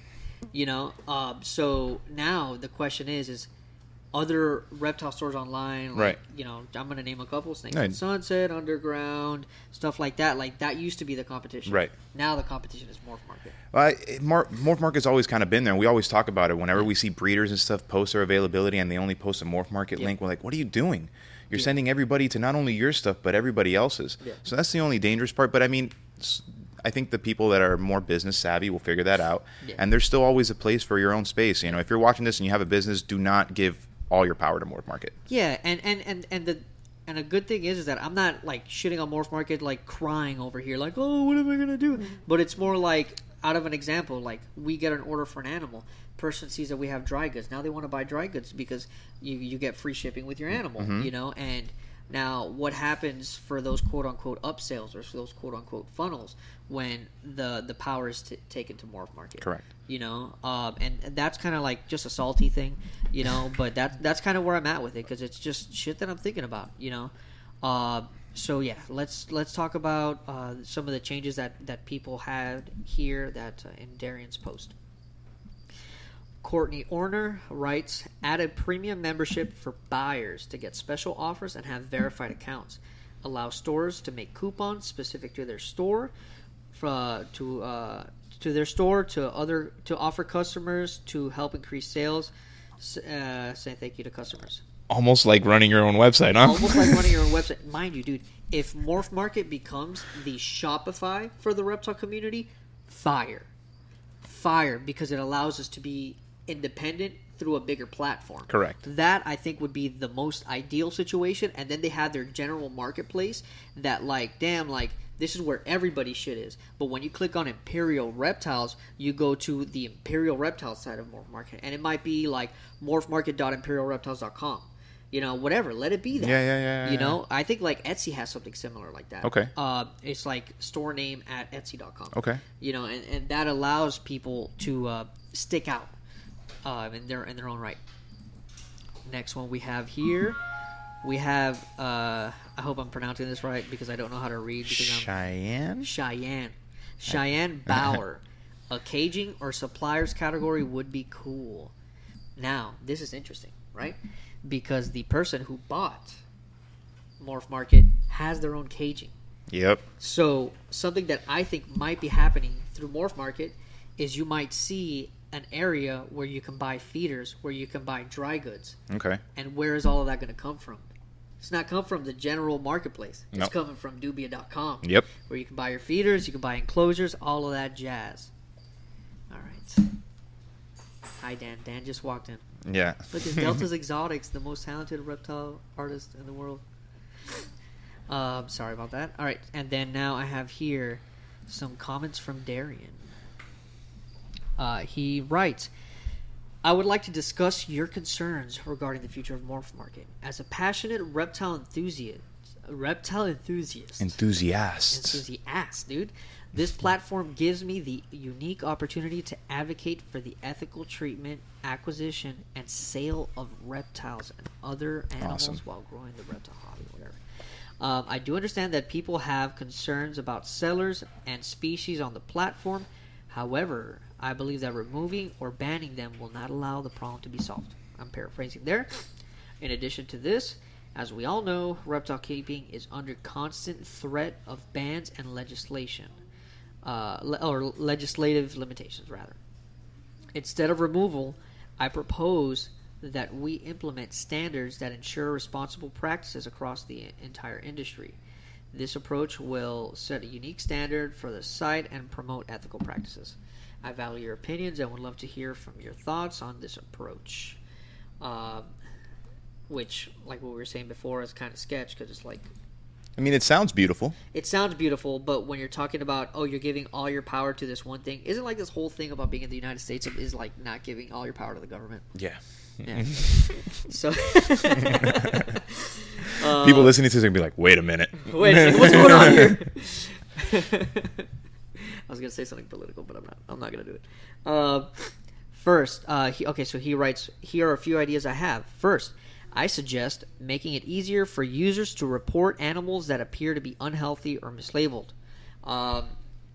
you know. Um, so now the question is, is, other reptile stores online, like, right? You know, I'm going to name a couple: Snake and Sunset, Underground, stuff like that. Like, that used to be the competition, right? Now the competition is Morph Market. Well, it, Mar- Morph Market's always kind of been there. We always talk about it. Whenever yeah. we see breeders and stuff post their availability, and they only post a Morph Market yeah. link, we're like, "What are you doing? You're yeah. sending everybody to not only your stuff but everybody else's." Yeah. So that's the only dangerous part. But I mean, I think the people that are more business savvy will figure that out. Yeah. And there's still always a place for your own space. You know, if you're watching this and you have a business, do not give all your power to Morph Market. Yeah, and and and and the and a good thing is is that I'm not like shitting on Morph Market, like crying over here, like, oh, what am I gonna do? But it's more like, out of an example, like, we get an order for an animal. Person sees that we have dry goods. Now they want to buy dry goods because you you get free shipping with your animal, mm-hmm. you know. And now what happens for those quote unquote upsales or those quote unquote funnels when the the power is t- taken to Morph Market? Correct. You know, um, and, and that's kind of like just a salty thing, you know. But that that's kind of where I'm at with it, because it's just shit that I'm thinking about, you know. Uh, so yeah, let's let's talk about uh, some of the changes that, that people had here that uh, in Darian's post. Courtney Orner writes, add a premium membership for buyers to get special offers and have verified accounts. Allow stores to make coupons specific to their store, uh, to uh, to their store, to other to offer customers to help increase sales. Uh, say thank you to customers. Almost like running your own website, huh? Almost like running your own website. Mind you, dude, if Morph Market becomes the Shopify for the reptile community, fire. Fire, because it allows us to be independent through a bigger platform. Correct. That, I think, would be the most ideal situation. And then they had their general marketplace that, like, damn, like, this is where everybody's shit is. But when you click on Imperial Reptiles, you go to the Imperial Reptiles side of Morph Market. And it might be, like, morph market dot imperial reptiles dot com. You know, whatever. Let it be that. Yeah, yeah, yeah. You yeah, know? Yeah. I think, like, Etsy has something similar like that. Okay. Uh, it's, like, store name at etsy dot com. Okay. You know, and, and that allows people to uh, stick out uh, in their in their own right. Next one we have here. We have, uh, I hope I'm pronouncing this right because I don't know how to read. Because I'm Cheyenne? Cheyenne. Cheyenne Bauer. A caging or suppliers category would be cool. Now, this is interesting, right? Because the person who bought Morph Market has their own caging. Yep. So something that I think might be happening through Morph Market is you might see an area where you can buy feeders, where you can buy dry goods. Okay. And where is all of that going to come from? It's not come from the general marketplace. It's nope. coming from Dubia dot com. Yep. Where you can buy your feeders, you can buy enclosures, all of that jazz. All right. Hi, Dan. Dan just walked in. Yeah. Look, it's Delta's Exotics, the most talented reptile artist in the world. Uh, sorry about that. All right. And then now I have here some comments from Darian. Uh, he writes, I would like to discuss your concerns regarding the future of Morph Market. As a passionate reptile enthusiast, reptile enthusiast, enthusiast, enthusiast, dude, this platform gives me the unique opportunity to advocate for the ethical treatment, acquisition, and sale of reptiles and other animals awesome. While growing the reptile hobby, whatever. Um, I do understand that people have concerns about sellers and species on the platform. However, I believe that removing or banning them will not allow the problem to be solved. I'm paraphrasing there. In addition to this, as we all know, reptile keeping is under constant threat of bans and legislation. Uh, le- or legislative limitations, rather. Instead of removal, I propose that we implement standards that ensure responsible practices across the entire industry. This approach will set a unique standard for the site and promote ethical practices. I value your opinions and would love to hear from your thoughts on this approach. Um, which, like what we were saying before, is kind of sketch because it's like... I mean, it sounds beautiful. It sounds beautiful, but when you're talking about, oh, you're giving all your power to this one thing, isn't like this whole thing about being in the United States is like not giving all your power to the government? Yeah. Yeah. So uh, people listening to this are going to be like, wait a minute. Wait a second, what's going on here? I was going to say something political, but I'm not I'm not going to do it. Uh, first, uh, he, okay, so he writes, here are a few ideas I have. First, I suggest making it easier for users to report animals that appear to be unhealthy or mislabeled. Um,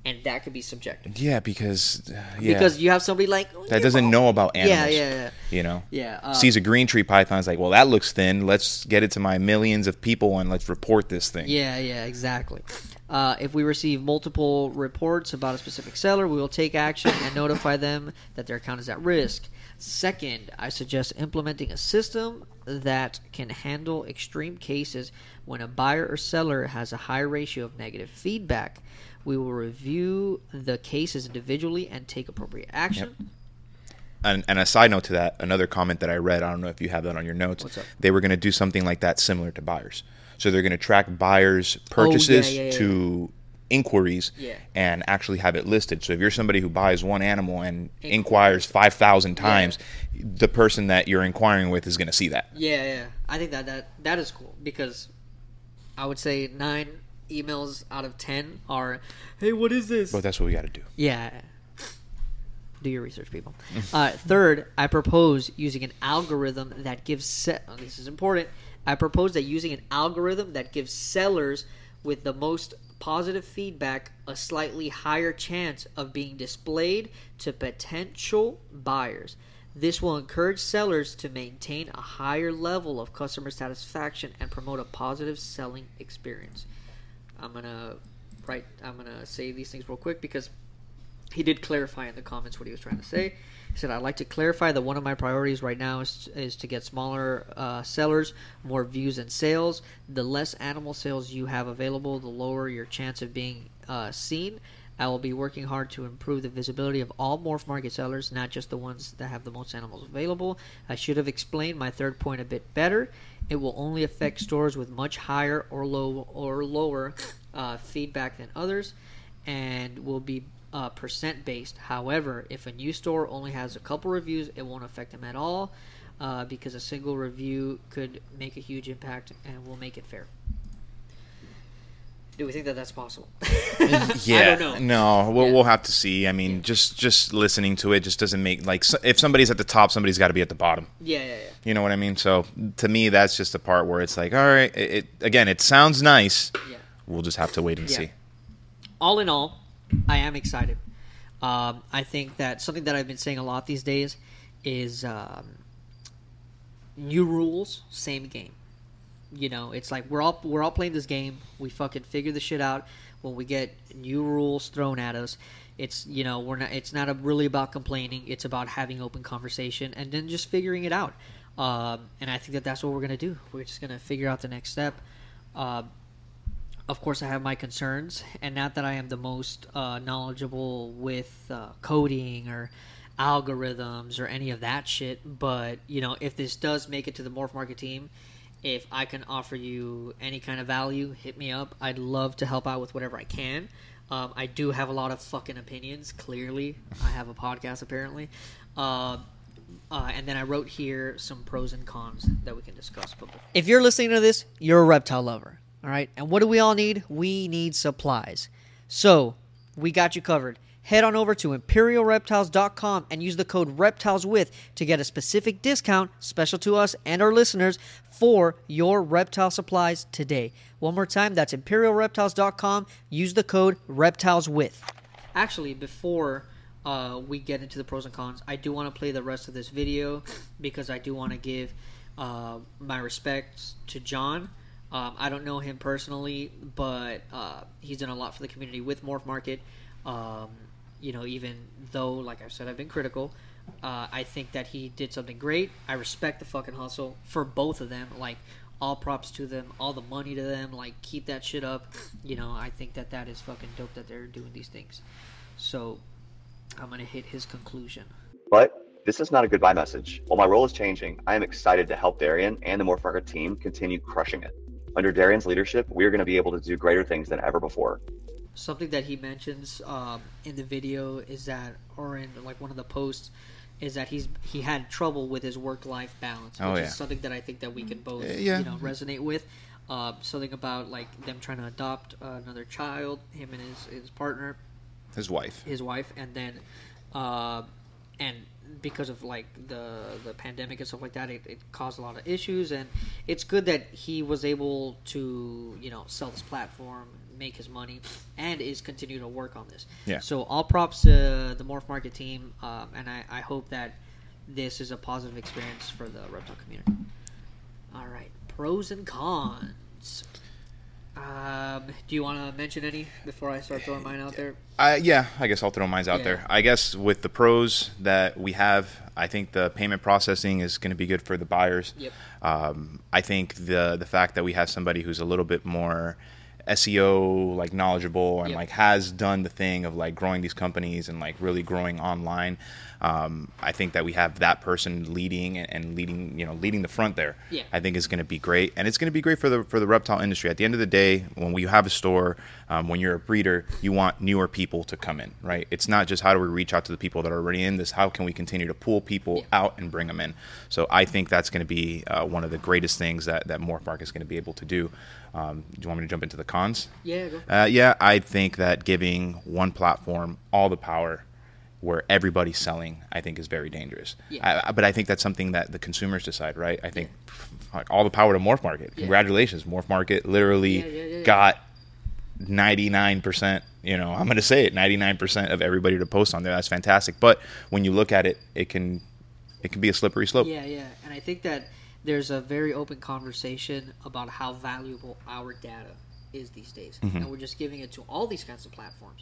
and that could be subjective. Yeah, because uh, yeah. because you have somebody like... Oh, that doesn't know about animals. Yeah, yeah, yeah. You know? Yeah. Uh, sees a green tree python, is like, well, that looks thin. Let's get it to my millions of people and let's report this thing. Yeah, yeah, exactly. Uh, if we receive multiple reports about a specific seller, we will take action and notify them that their account is at risk. Second, I suggest implementing a system that can handle extreme cases when a buyer or seller has a high ratio of negative feedback. We will review the cases individually and take appropriate action. Yep. And, and a side note to that, another comment that I read, I don't know if you have that on your notes. What's up? They were going to do something like that similar to buyers. So they're going to track buyers' purchases oh, yeah, yeah, yeah, to... Yeah. inquiries yeah. and actually have it listed. So if you're somebody who buys one animal and Inquiry. inquires five thousand times, yeah. the person that you're inquiring with is going to see that. Yeah, yeah. I think that, that that is cool because I would say nine emails out of ten are, hey, what is this? But that's what we got to do. Yeah. Do your research, people. uh, third, I propose using an algorithm that gives se- – oh, this is important. I propose that using an algorithm that gives sellers with the most – positive feedback a slightly higher chance of being displayed to potential buyers. This will encourage sellers to maintain a higher level of customer satisfaction and promote a positive selling experience. I'm gonna write I'm gonna say these things real quick because he did clarify in the comments what he was trying to say. He said, I'd like to clarify that one of my priorities right now is, is to get smaller uh, sellers, more views and sales. The less animal sales you have available, the lower your chance of being uh, seen. I will be working hard to improve the visibility of all Morph Market sellers, not just the ones that have the most animals available. I should have explained my third point a bit better. It will only affect stores with much higher or low or lower uh, feedback than others, and will be uh, percent based. However, if a new store only has a couple reviews, it won't affect them at all, uh, because a single review could make a huge impact, and we'll make it fair. Do we think that that's possible? Yeah. I don't know. No, we'll, yeah. we'll have to see. I mean, yeah. just just listening to it just doesn't make, like, if somebody's at the top, somebody's got to be at the bottom. Yeah, yeah, yeah. You know what I mean? So, to me, that's just the part where it's like, all right, it, it again, it sounds nice. Yeah. We'll just have to wait and yeah. see. All in all, I am excited. Um, I think that something that I've been saying a lot these days is um, new rules, same game. You know, it's like we're all we're all playing this game. We fucking figure the shit out when we get new rules thrown at us. It's, you know, we're not. It's not a, really about complaining. It's about having open conversation and then just figuring it out. Um, and I think that that's what we're gonna do. We're just gonna figure out the next step. Um, of course, I have my concerns, and not that I am the most uh, knowledgeable with uh, coding or algorithms or any of that shit. But you know, if this does make it to the Morph Market team. If I can offer you any kind of value, hit me up. I'd love to help out with whatever I can. Um, I do have a lot of fucking opinions, clearly. I have a podcast, apparently. Uh, uh, and then I wrote here some pros and cons that we can discuss. If you're listening to this, you're a reptile lover. All right? And what do we all need? We need supplies. So we got you covered. Head on over to imperial reptiles dot com and use the code REPTILESWITH to get a specific discount special to us and our listeners for your reptile supplies today. One more time, that's imperial reptiles dot com. Use the code REPTILESWITH. Actually, before uh, we get into the pros and cons, I do want to play the rest of this video because I do want to give uh, my respects to John. Um, I don't know him personally, but uh, he's done a lot for the community with Morph Market. Um, You know, even though, like I said, I've been critical, uh, I think that he did something great. I respect the fucking hustle for both of them. Like, all props to them, all the money to them. Like, keep that shit up. You know, I think that that is fucking dope that they're doing these things. So, I'm going to hit his conclusion. But this is not a goodbye message. While my role is changing, I am excited to help Darren and the Morph Market team continue crushing it. Under Darren's leadership, we are going to be able to do greater things than ever before. Something that he mentions um, in the video is that, or in like one of the posts, is that he's he had trouble with his work-life balance, which oh, yeah. is something that I think that we can both uh, yeah. you know resonate with. Uh, something about like them trying to adopt uh, another child, him and his, his partner, his wife, his wife, and then uh, and because of like the the pandemic and stuff like that, it, it caused a lot of issues. And it's good that he was able to you know sell this platform. Make his money and is continue to work on this. Yeah. So all props to the Morph Market team, um, and I, I hope that this is a positive experience for the reptile community. All right, pros and cons. Um, do you want to mention any before I start throwing mine out there? Uh, yeah, I guess I'll throw mine out yeah. there. I guess with the pros that we have, I think the payment processing is going to be good for the buyers. Yep. Um, I think the the fact that we have somebody who's a little bit more S E O like knowledgeable and yep. like has done the thing of like growing these companies and like really growing online. Um, I think that we have that person leading and leading, you know, leading the front there. Yeah. I think is going to be great, and it's going to be great for the for the reptile industry. At the end of the day, when we have a store, um, when you're a breeder, you want newer people to come in, right? It's not just how do we reach out to the people that are already in this. How can we continue to pull people yeah. out and bring them in? So I think that's going to be uh, one of the greatest things that that Morph Market is going to be able to do. Um, do you want me to jump into the cons? Yeah. Go. Uh, yeah, I think that giving one platform all the power. Where everybody's selling, I think, is very dangerous. Yeah. I, but I think that's something that the consumers decide, right? I think yeah. like, all the power to Morph Market. Yeah. Congratulations, Morph Market literally yeah, yeah, yeah, yeah. got ninety-nine percent, you know, I'm going to say it, ninety-nine percent of everybody to post on there. That's fantastic. But when you look at it, it can it can be a slippery slope. Yeah, yeah. And I think that there's a very open conversation about how valuable our data is these days. Mm-hmm. And we're just giving it to all these kinds of platforms.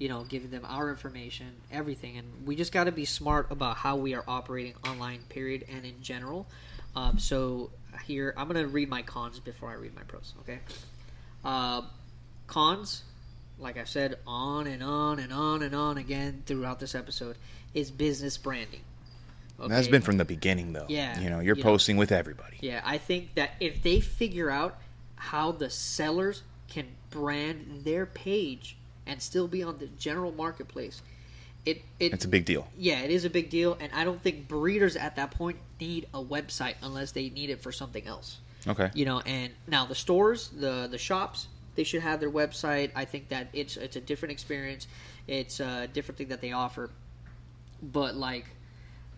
You know, giving them our information, everything. And we just got to be smart about how we are operating online, period, and in general. Um, so here, I'm going to read my cons before I read my pros, okay? Uh, cons, like I've said on and on and on and on again throughout this episode, is business branding. Okay? That's been from the beginning, though. Yeah. You know, you're you posting know. with everybody. Yeah, I think that if they figure out how the sellers can brand their page and still be on the general marketplace, it, it it's a big deal. Yeah, it is a big deal, and I don't think breeders at that point need a website unless they need it for something else. Okay. You know, and now the stores, the the shops, they should have their website. I think that it's it's a different experience. It's a different thing that they offer. But like,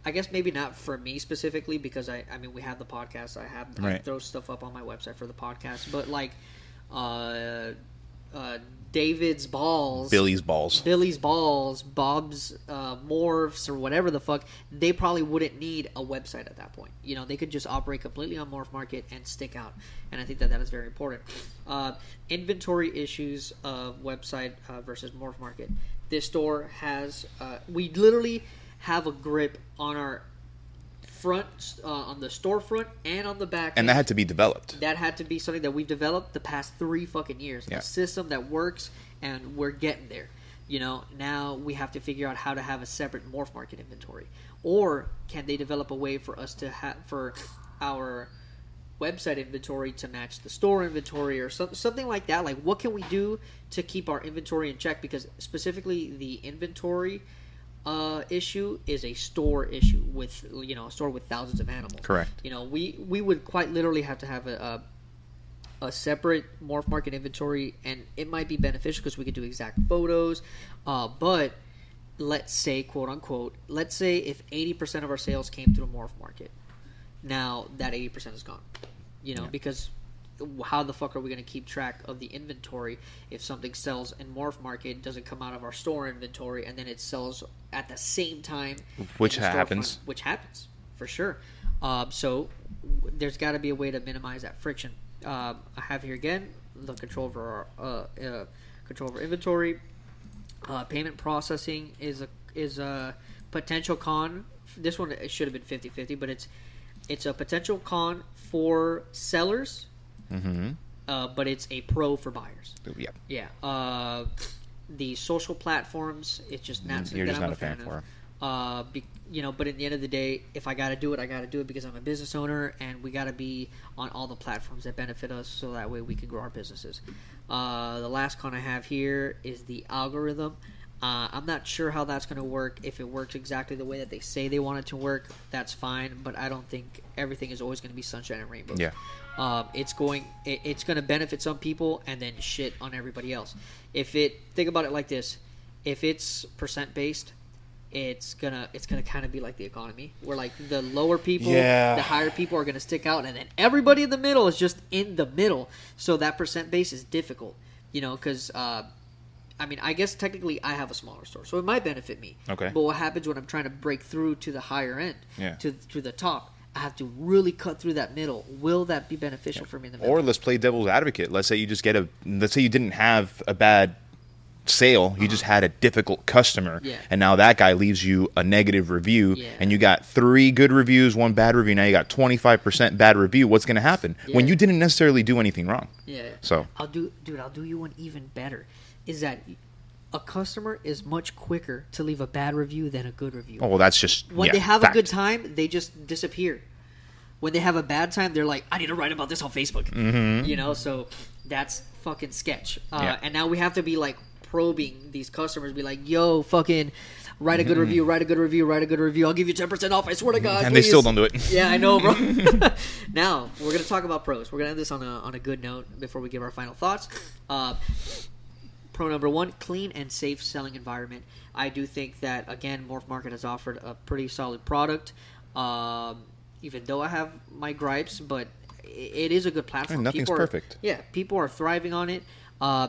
I guess maybe not for me specifically, because I, I mean, we have the podcast. I have right. I throw stuff up on my website for the podcast. But like, uh, uh, David's Balls, Billy's Balls, Billy's Balls, Bob's uh, Morphs, or whatever the fuck, they probably wouldn't need a website at that point. You know, they could just operate completely on Morph Market and stick out. And I think that that is very important. Uh, inventory issues of website uh, versus Morph Market. This store has uh, we literally have a grip on our front, uh, on the storefront and on the back. And that had to be developed. That had to be something that we've developed the past three fucking years. Yeah. A system that works, and we're getting there. You know, now we have to figure out how to have a separate Morph Market inventory. Or can they develop a way for us to have, for our website inventory to match the store inventory, or so- something like that? Like, what can we do to keep our inventory in check? Because specifically the inventory Uh, issue is a store issue with, you know, a store with thousands of animals. Correct. You know, we, we would quite literally have to have a a, a separate Morph Market inventory, and it might be beneficial because we could do exact photos. Uh, but let's say, quote unquote, let's say if eighty percent of our sales came through Morph Market, now that eighty percent is gone. You know, yeah. because how the fuck are we going to keep track of the inventory if something sells in Morph Market, doesn't come out of our store inventory, and then it sells at the same time? Which happens. Front, which happens, for sure. Um, so there's got to be a way to minimize that friction. Um, I have here again the control over, our, uh, uh, control over inventory. Uh, payment processing is a, is a potential con. This one it should have been fifty-fifty, but it's it's a potential con for sellers. Mm-hmm. Uh, but it's a pro for buyers. Yeah. Yeah. Uh, the social platforms, it's just not something that I'm not a fan, fan of. Uh, be, you know, but at the end of the day, if I got to do it, I got to do it because I'm a business owner, and we got to be on all the platforms that benefit us, so that way we can grow our businesses. Uh, the last con I have here is the algorithm. Uh, I'm not sure how that's going to work. If it works exactly the way that they say they want it to work, that's fine. But I don't think everything is always going to be sunshine and rainbows. Yeah. Um, it's going it, it's going to benefit some people and then shit on everybody else. If it think about it like this, if it's percent based, it's gonna it's gonna kind of be like the economy, where like the lower people, yeah. the higher people are gonna stick out, and then everybody in the middle is just in the middle. So that percent base is difficult, you know, because. Uh, I mean, I guess technically I have a smaller store, so it might benefit me. Okay. But what happens when I'm trying to break through to the higher end, yeah. to to the top? I have to really cut through that middle. Will that be beneficial yeah. for me in the middle? Or let's play devil's advocate. Let's say you just get a let's say you didn't have a bad sale, you uh-huh. just had a difficult customer, yeah. and now that guy leaves you a negative review, yeah. and you got three good reviews, one bad review. Now you got twenty-five percent bad review. What's going to happen yeah. when you didn't necessarily do anything wrong? Yeah. So I'll do dude, I'll do you one even better. Is that a customer is much quicker to leave a bad review than a good review. Oh, well, that's just when yeah, they have fact. a good time, they just disappear. When they have a bad time, they're like, I need to write about this on Facebook. Mm-hmm. You know, so that's fucking sketch. Uh, yeah. And now we have to be like probing these customers, be like, yo, fucking write a good mm-hmm. review, write a good review, write a good review. I'll give you ten percent off. I swear to God. And please. They still don't do it. Yeah, I know, bro. Now, we're going to talk about pros. We're going to end this on a, on a good note before we give our final thoughts. Uh, Pro number one, clean and safe selling environment. I do think that, again, Morph Market has offered a pretty solid product, um, even though I have my gripes, but it is a good platform. And nothing's people are, perfect. Yeah, people are thriving on it. Uh,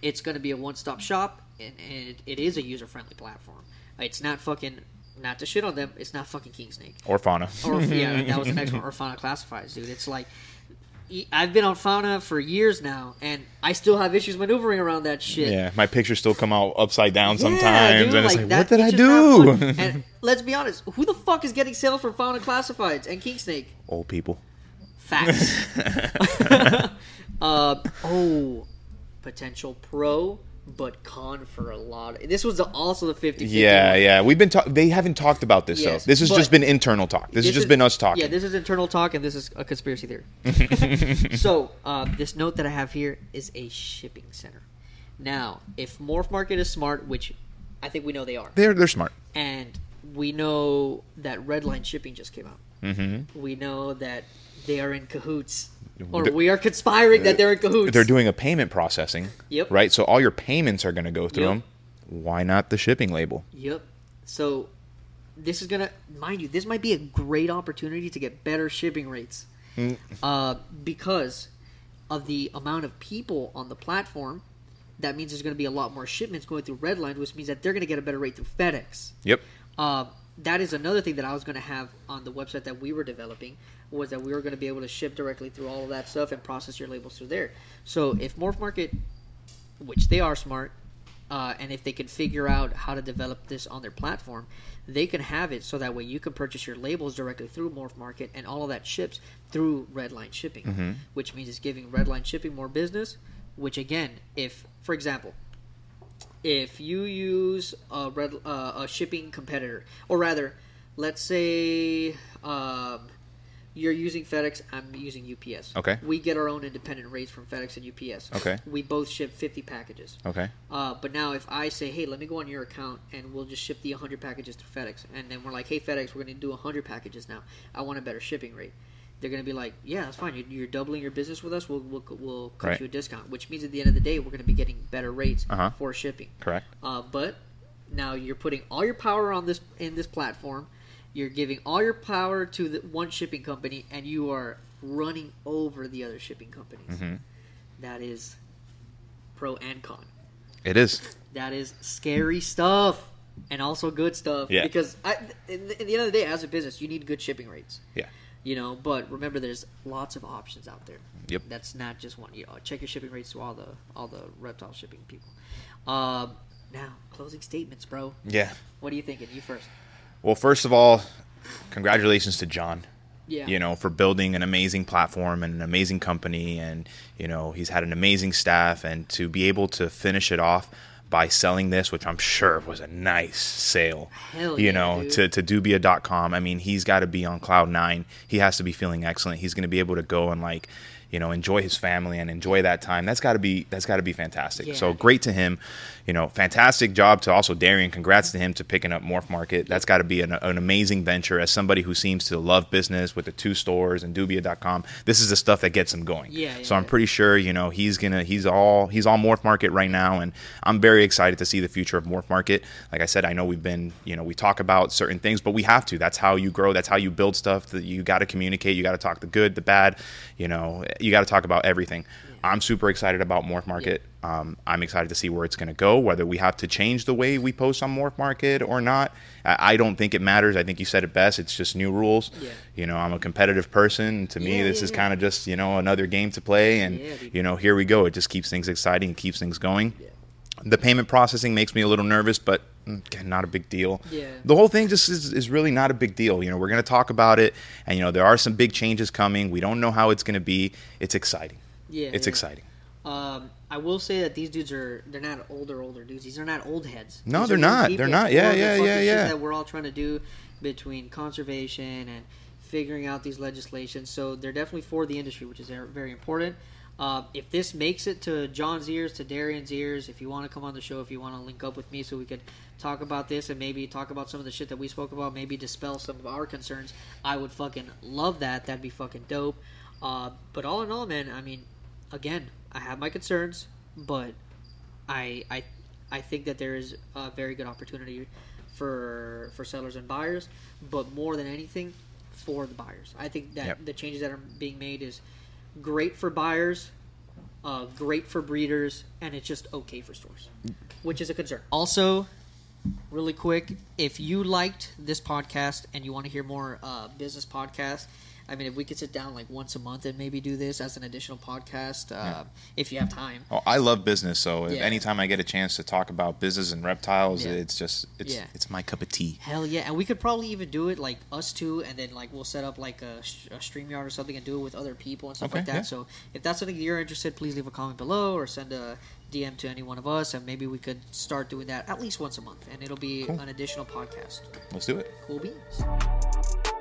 it's going to be a one-stop shop, and, and it, it is a user-friendly platform. It's not fucking, not to shit on them, it's not fucking King Snake. Or Fauna. Or, yeah, that was the next one, or Fauna Classifieds, dude. It's like... I've been on Fauna for years now, and I still have issues maneuvering around that shit. Yeah, my pictures still come out upside down yeah, sometimes, dude, and like, it's like, what did I do? And let's be honest, who the fuck is getting sales from Fauna Classifieds and King Snake? Old people. Facts. uh, oh, potential pro but con for a lot. Of, this was the, also the fifty-fifty. Yeah, yeah. We've been talk- They haven't talked about this, yes, though. This has just been internal talk. This, this has just is, been us talking. Yeah, this is internal talk, and this is a conspiracy theory. So uh, this note that I have here is a shipping center. Now, if Morph Market is smart, which I think we know they are. They're, they're smart. And we know that Redline Shipping just came out. Mm-hmm. We know that they are in cahoots. Or we are conspiring that they're in cahoots. They're doing a payment processing. Yep. Right? So all your payments are going to go through yep. them. Why not the shipping label? Yep. So this is going to, mind you, this might be a great opportunity to get better shipping rates. Mm. Uh, because of the amount of people on the platform, that means there's going to be a lot more shipments going through Redline, which means that they're going to get a better rate through FedEx. Yep. Uh, that is another thing that I was going to have on the website that we were developing, was that we were going to be able to ship directly through all of that stuff and process your labels through there. So if Morph Market, which they are smart, uh, and if they can figure out how to develop this on their platform, they can have it so that way you can purchase your labels directly through Morph Market, and all of that ships through Redline Shipping, mm-hmm. which means it's giving Redline Shipping more business, which again, if, for example, if you use a, red, uh, a shipping competitor, or rather, let's say um, you're using FedEx, I'm using U P S. Okay. We get our own independent rates from FedEx and U P S. Okay. We both ship fifty packages. Okay. Uh, but now if I say, hey, let me go on your account and we'll just ship the one hundred packages to FedEx. And then we're like, hey, FedEx, we're going to do one hundred packages now. I want a better shipping rate. They're going to be like, yeah, that's fine. You're doubling your business with us. We'll we'll, we'll cut right. you a discount, which means at the end of the day, we're going to be getting better rates uh-huh. for shipping. Correct. Uh, but now you're putting all your power on this in this platform. You're giving all your power to the one shipping company, and you are running over the other shipping companies. Mm-hmm. That is pro and con. It is. That is scary stuff. And also good stuff. Yeah. Because I, in the, in the end of the day, as a business, you need good shipping rates. Yeah. You know, but remember, there's lots of options out there. Yep. That's not just one. You know, check your shipping rates to all the all the reptile shipping people. Uh, now, closing statements, bro. Yeah. What are you thinking? You first. Well, first of all, congratulations to John. Yeah. You know, for building an amazing platform and an amazing company, and you know, he's had an amazing staff, and to be able to finish it off by selling this, which I'm sure was a nice sale, Hell you yeah, know, dude. to, to Dubia dot com. I mean, he's got to be on cloud nine. He has to be feeling excellent. He's going to be able to go and, like, you know, enjoy his family and enjoy that time. That's got to be that's got to be fantastic. Yeah. So great to him. You know, fantastic job to also Darian. Congrats to him to picking up Morph Market. That's got to be an, an amazing venture. As somebody who seems to love business with the two stores and Dubia dot com, this is the stuff that gets him going. Yeah, yeah, so I'm pretty sure, you know, he's gonna he's all he's on Morph Market right now, and I'm very excited to see the future of Morph Market. Like I said, I know we've been, you know, we talk about certain things, but we have to. That's how you grow. That's how you build stuff. That you got to communicate. You got to talk the good, the bad. You know. You got to talk about everything. Yeah. I'm super excited about Morph Market. Yeah. Um, I'm excited to see where it's going to go, whether we have to change the way we post on Morph Market or not. I, I don't think it matters. I think you said it best. It's just new rules. Yeah. You know, I'm a competitive person. To me, yeah, this yeah, is yeah. kind of just, you know, another game to play. And, yeah, you know, here we go. It just keeps things exciting and keeps things going. Yeah. The payment processing makes me a little nervous, but okay, not a big deal. Yeah. The whole thing just is, is really not a big deal. You know, we're going to talk about it, and you know, there are some big changes coming. We don't know how it's going to be. It's exciting. Yeah, it's yeah. exciting. Um, I will say that these dudes are they're not older older dudes. These are not old heads. No, these they're not. People. They're not. Yeah, yeah, yeah, yeah. That we're all trying to do between conservation and figuring out these legislations. So they're definitely for the industry, which is very important. Uh, if this makes it to John's ears, to Darian's ears, if you want to come on the show, if you want to link up with me so we could talk about this and maybe talk about some of the shit that we spoke about, maybe dispel some of our concerns, I would fucking love that. That'd be fucking dope. Uh, but all in all, man, I mean, again, I have my concerns, but I I, I think that there is a very good opportunity for for sellers and buyers, but more than anything, for the buyers. I think that yep. the changes that are being made is great for buyers, uh, great for breeders, and it's just okay for stores, which is a concern. Also, really quick, if you liked this podcast and you want to hear more uh, business podcasts, I mean, if we could sit down like once a month and maybe do this as an additional podcast, uh, yeah. if you have time. Oh, I love business, so yeah. if anytime I get a chance to talk about business and reptiles, yeah. it's just it's yeah. it's my cup of tea. Hell yeah, and we could probably even do it like us two, and then like we'll set up like a, a StreamYard or something and do it with other people and stuff okay, like that. Yeah. So if that's something you're interested, please leave a comment below or send a D M to any one of us, and maybe we could start doing that at least once a month, and it'll be cool. an additional podcast. Let's do it. Cool beans.